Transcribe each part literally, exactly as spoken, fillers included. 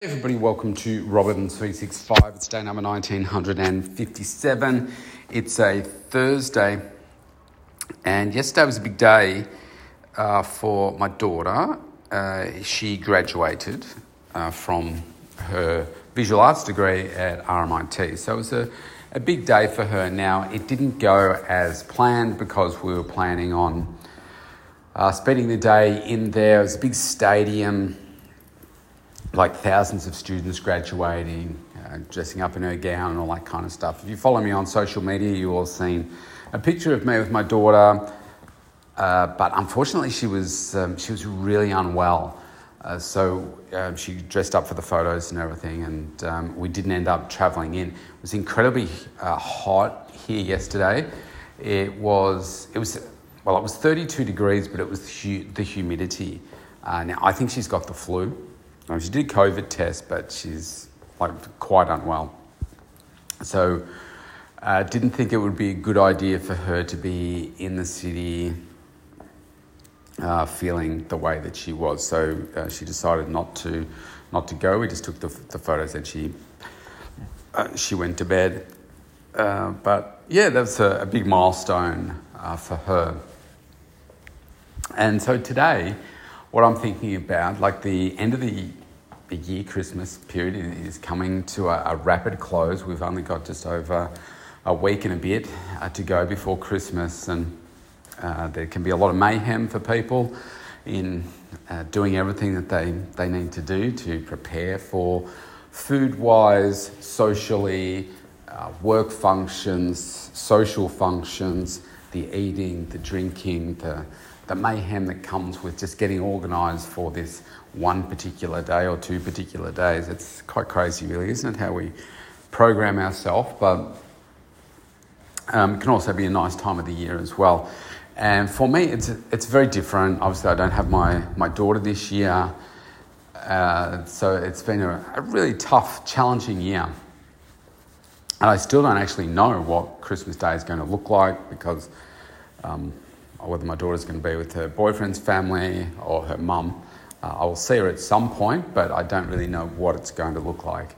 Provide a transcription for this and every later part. Hey everybody, welcome to Robin three sixty-five. It's day number nineteen fifty-seven. It's a Thursday, and yesterday was a big day uh, for my daughter. Uh, she graduated uh, from her visual arts degree at R M I T. So it was a, a big day for her. Now, it didn't go as planned because we were planning on uh, spending the day in there. It was a big stadium, like thousands of students graduating, uh, dressing up in her gown and all that kind of stuff. If you follow me on social media, you've all seen a picture of me with my daughter, uh, but unfortunately she was um, she was really unwell. Uh, so uh, she dressed up for the photos and everything, and um, we didn't end up traveling in. It was incredibly uh, hot here yesterday. It was, it was well, it was thirty-two degrees, but it was hu- the humidity. Uh, now, I think she's got the flu. She did a COVID test, but she's like quite unwell. So I uh, didn't think it would be a good idea for her to be in the city uh, feeling the way that she was. So uh, she decided not to not to go. We just took the, the photos and she, uh, she went to bed. Uh, but yeah, that's a, a big milestone uh, for her. And so today, what I'm thinking about, like the end of the, the year Christmas period is coming to a, a rapid close. We've only got just over a week and a bit uh, to go before Christmas, and uh, there can be a lot of mayhem for people in uh, doing everything that they, they need to do to prepare for food-wise, socially, uh, work functions, social functions, the eating, the drinking, the the mayhem that comes with just getting organised for this one particular day or two particular days. It's quite crazy, really, isn't it, how we program ourselves? But um, it can also be a nice time of the year as well. And for me, it's it's very different. Obviously, I don't have my, my daughter this year. Uh, so it's been a, a really tough, challenging year. And I still don't actually know what Christmas Day is going to look like, because Um, whether my daughter's going to be with her boyfriend's family or her mum. Uh, I will see her at some point, but I don't really know what it's going to look like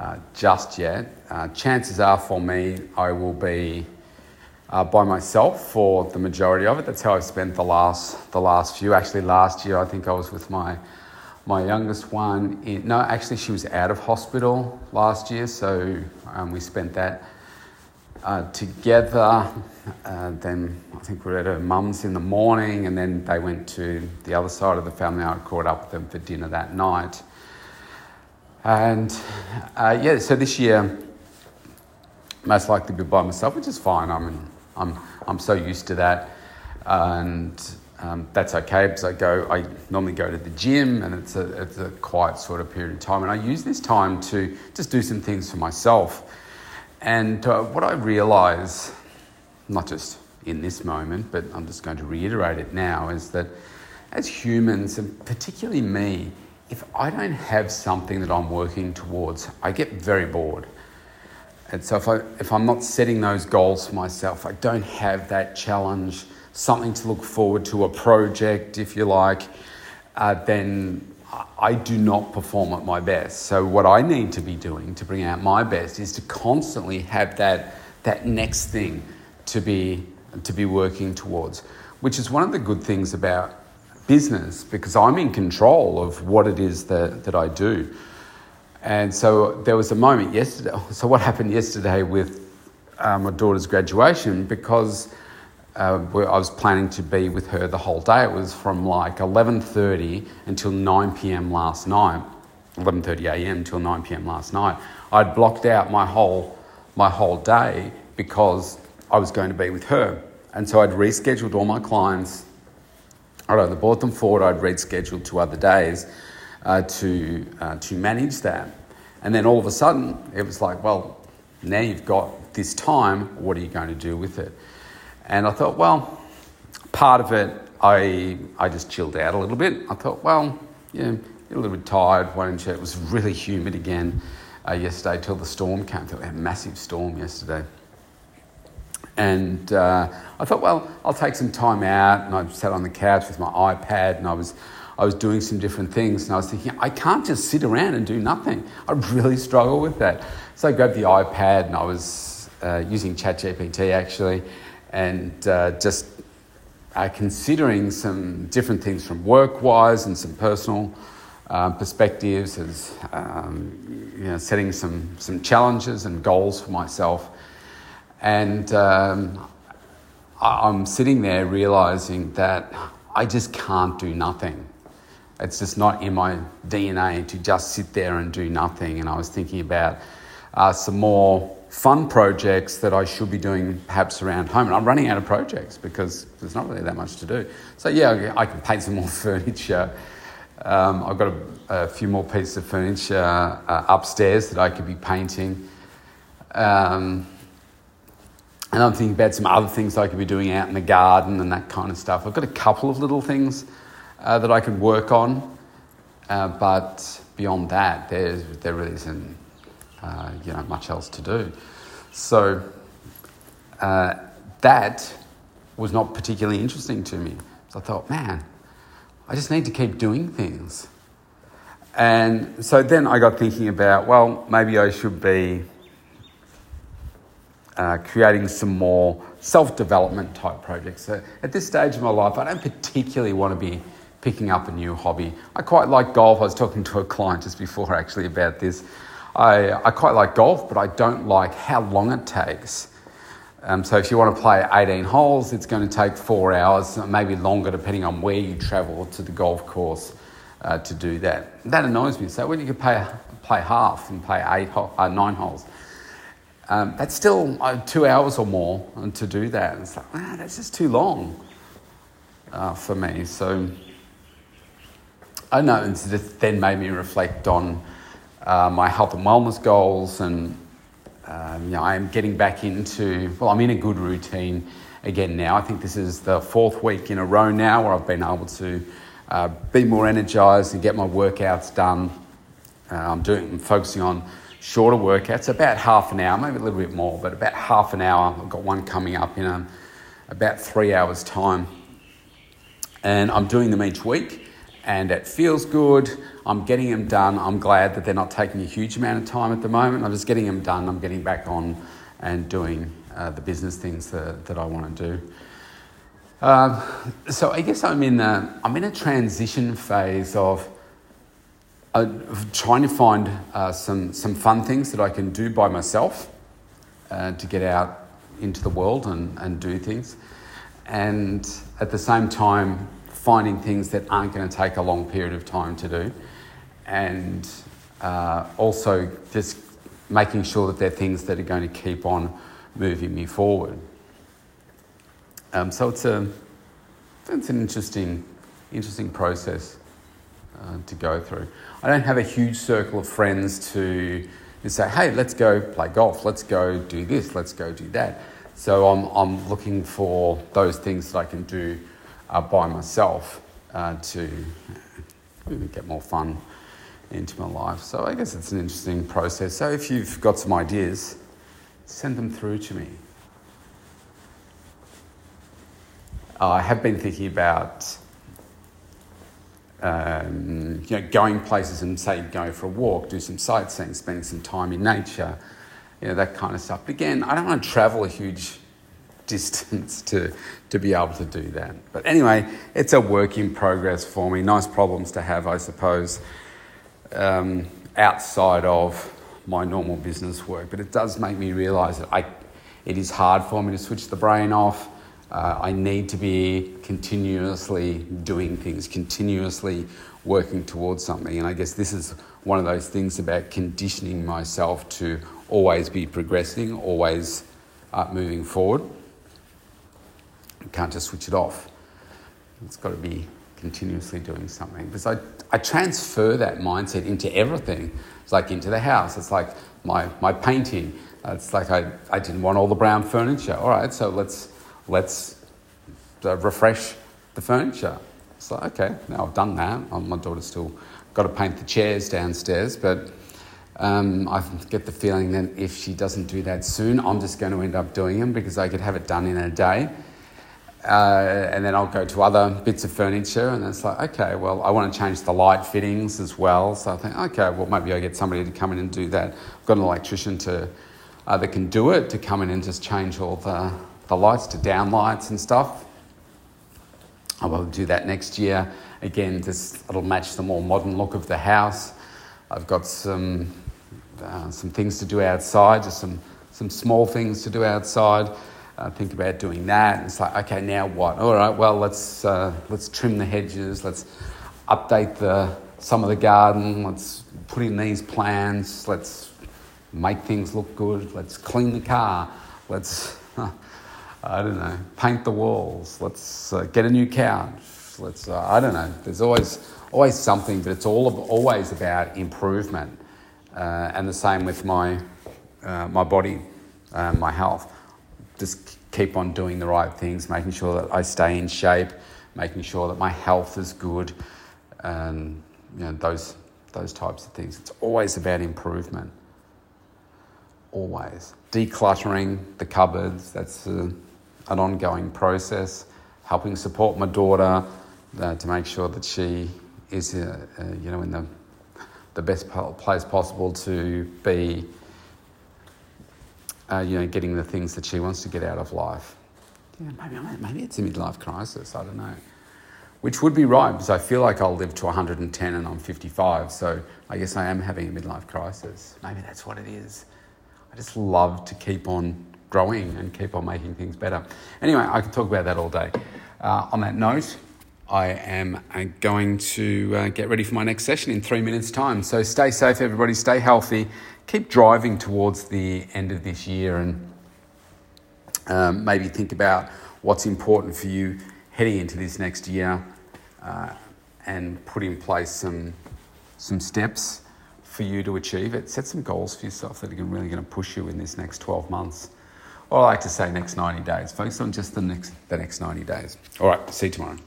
uh, just yet. Uh, chances are for me, I will be uh, by myself for the majority of it. That's how I spent the last the last few. Actually, last year, I think I was with my my youngest one. In, no, actually, she was out of hospital last year, so um, we spent that Uh, together, uh, then I think we were at her mum's in the morning, and then they went to the other side of the family. I caught up with them for dinner that night. And uh, yeah, so this year, most likely be by myself, which is fine. I mean, I'm I'm so used to that, and um, that's okay, because I go I normally go to the gym, and it's a it's a quiet sort of period of time, and I use this time to just do some things for myself. And uh, what I realise, not just in this moment, but I'm just going to reiterate it now, is that as humans, and particularly me, if I don't have something that I'm working towards, I get very bored. And so if, I, if I'm not setting those goals for myself, I don't have that challenge, something to look forward to, a project, if you like, uh, then I do not perform at my best. So what I need to be doing to bring out my best is to constantly have that that next thing to be to be working towards, which is one of the good things about business, because I'm in control of what it is that, that I do. And so there was a moment yesterday. So what happened yesterday with uh, my daughter's graduation, because Uh, I was planning to be with her the whole day. It was from like eleven thirty until nine p.m. last night, eleven thirty a.m. till nine p.m. last night. I'd blocked out my whole my whole day because I was going to be with her. And so I'd rescheduled all my clients. I'd either brought them forward, I'd rescheduled to other days uh, to uh, to manage that. And then all of a sudden, it was like, well, now you've got this time, what are you going to do with it? And I thought, well, part of it, I I just chilled out a little bit. I thought, well, yeah, you're a little bit tired. Why don't you? It was really humid again uh, yesterday till the storm came. We had a massive storm yesterday. And uh, I thought, well, I'll take some time out. And I sat on the couch with my iPad, and I was I was doing some different things, and I was thinking, I can't just sit around and do nothing. I really struggle with that. So I grabbed the iPad, and I was uh, using ChatGPT actually, and uh, just uh, considering some different things from work-wise and some personal uh, perspectives, as um, you know, setting some some challenges and goals for myself. And um, I'm sitting there realizing that I just can't do nothing. It's just not in my D N A to just sit there and do nothing. And I was thinking about uh, some more fun projects that I should be doing perhaps around home. And I'm running out of projects because there's not really that much to do. So yeah, I can paint some more furniture. Um, I've got a, a few more pieces of furniture uh, upstairs that I could be painting. Um, And I'm thinking about some other things I could be doing out in the garden and that kind of stuff. I've got a couple of little things uh, that I can work on, uh, but beyond that, there there really isn't uh, you know much else to do. So uh, that was not particularly interesting to me. So I thought, man, I just need to keep doing things. And so then I got thinking about, well, maybe I should be Uh, creating some more self-development type projects. So at this stage of my life, I don't particularly want to be picking up a new hobby. I quite like golf. I was talking to a client just before actually about this. I, I quite like golf, but I don't like how long it takes. Um, so if you want to play eighteen holes, it's going to take four hours, maybe longer depending on where you travel to the golf course uh, to do that. That annoys me. So when you can play, play half and play eight ho- uh, nine holes, Um, that's still uh, two hours or more to do that. And it's like, wow, that's just too long uh, for me. So I know, and so this then made me reflect on uh, my health and wellness goals. And um, you know, I am getting back into, well, I'm in a good routine again now. I think this is the fourth week in a row now where I've been able to uh, be more energized and get my workouts done. Uh, I'm doing, I'm focusing on shorter workouts, about half an hour, maybe a little bit more, but about half an hour. I've got one coming up in a, about three hours' time. And I'm doing them each week, and it feels good. I'm getting them done. I'm glad that they're not taking a huge amount of time at the moment. I'm just getting them done. I'm getting back on and doing uh, the business things that, that I want to do. Um, so I guess I'm in a, I'm in a transition phase of Uh, trying to find uh, some, some fun things that I can do by myself uh, to get out into the world and, and do things. And at the same time, finding things that aren't going to take a long period of time to do. And uh, also just making sure that they're things that are going to keep on moving me forward. Um, so it's a it's an interesting interesting process Uh, to go through. I don't have a huge circle of friends to, to say, hey, let's go play golf, let's go do this, let's go do that. So I'm I'm looking for those things that I can do uh, by myself uh, to get more fun into my life. So I guess it's an interesting process. So if you've got some ideas, send them through to me. Uh, I have been thinking about Um, you know, going places and say go for a walk, do some sightseeing, spending some time in nature, you know, that kind of stuff. But again, I don't want to travel a huge distance to to be able to do that. But anyway, it's a work in progress for me. Nice problems to have, I suppose, um, outside of my normal business work. But it does make me realise that I, it is hard for me to switch the brain off. Uh, I need to be continuously doing things, continuously working towards something. And I guess this is one of those things about conditioning myself to always be progressing, always uh, moving forward. I can't just switch it off. It's got to be continuously doing something. Because I, I transfer that mindset into everything. It's like into the house. It's like my, my painting. Uh, it's like I, I didn't want all the brown furniture. All right, so let's... Let's uh, refresh the furniture. It's like, okay, now I've done that. Um, my daughter's still got to paint the chairs downstairs, but um, I get the feeling that if she doesn't do that soon, I'm just going to end up doing them because I could have it done in a day. Uh, and then I'll go to other bits of furniture, and it's like, okay, well, I want to change the light fittings as well. So I think, okay, well, maybe I get somebody to come in and do that. I've got an electrician to uh, that can do it, to come in and just change all the, the lights to down lights and stuff. I will do that next year. Again, this, it'll match the more modern look of the house. I've got some uh, some things to do outside, just some, some small things to do outside. Uh, think about doing that, and it's like, okay, now what? All right, well, let's uh, let's trim the hedges, let's update the some of the garden, let's put in these plants, let's make things look good, let's clean the car, let's, I don't know, paint the walls, let's uh, get a new couch, let's, uh, I don't know, there's always always something, but it's all of, always about improvement, uh, and the same with my, uh, my body, uh, my health. Just keep on doing the right things, making sure that I stay in shape, making sure that my health is good, and you know, those those types of things. It's always about improvement. Always decluttering the cupboards. That's a, an ongoing process. Helping support my daughter uh, to make sure that she is, uh, uh, you know, in the the best place possible to be. Uh, you know, getting the things that she wants to get out of life. Yeah, maybe maybe it's a midlife crisis, I don't know. Which would be right, because I feel like I'll live to one hundred ten and I'm fifty-five, so I guess I am having a midlife crisis. Maybe that's what it is. I just love to keep on growing and keep on making things better. Anyway, I could talk about that all day. Uh, on that note, I am uh, going to uh, get ready for my next session in three minutes' time. So stay safe, everybody. Stay healthy. Keep driving towards the end of this year, and um, maybe think about what's important for you heading into this next year, uh, and put in place some some steps for you to achieve it. Set some goals for yourself that are really going to push you in this next twelve months. Or I like to say next ninety days. Focus on just the next the next ninety days. All right, see you tomorrow.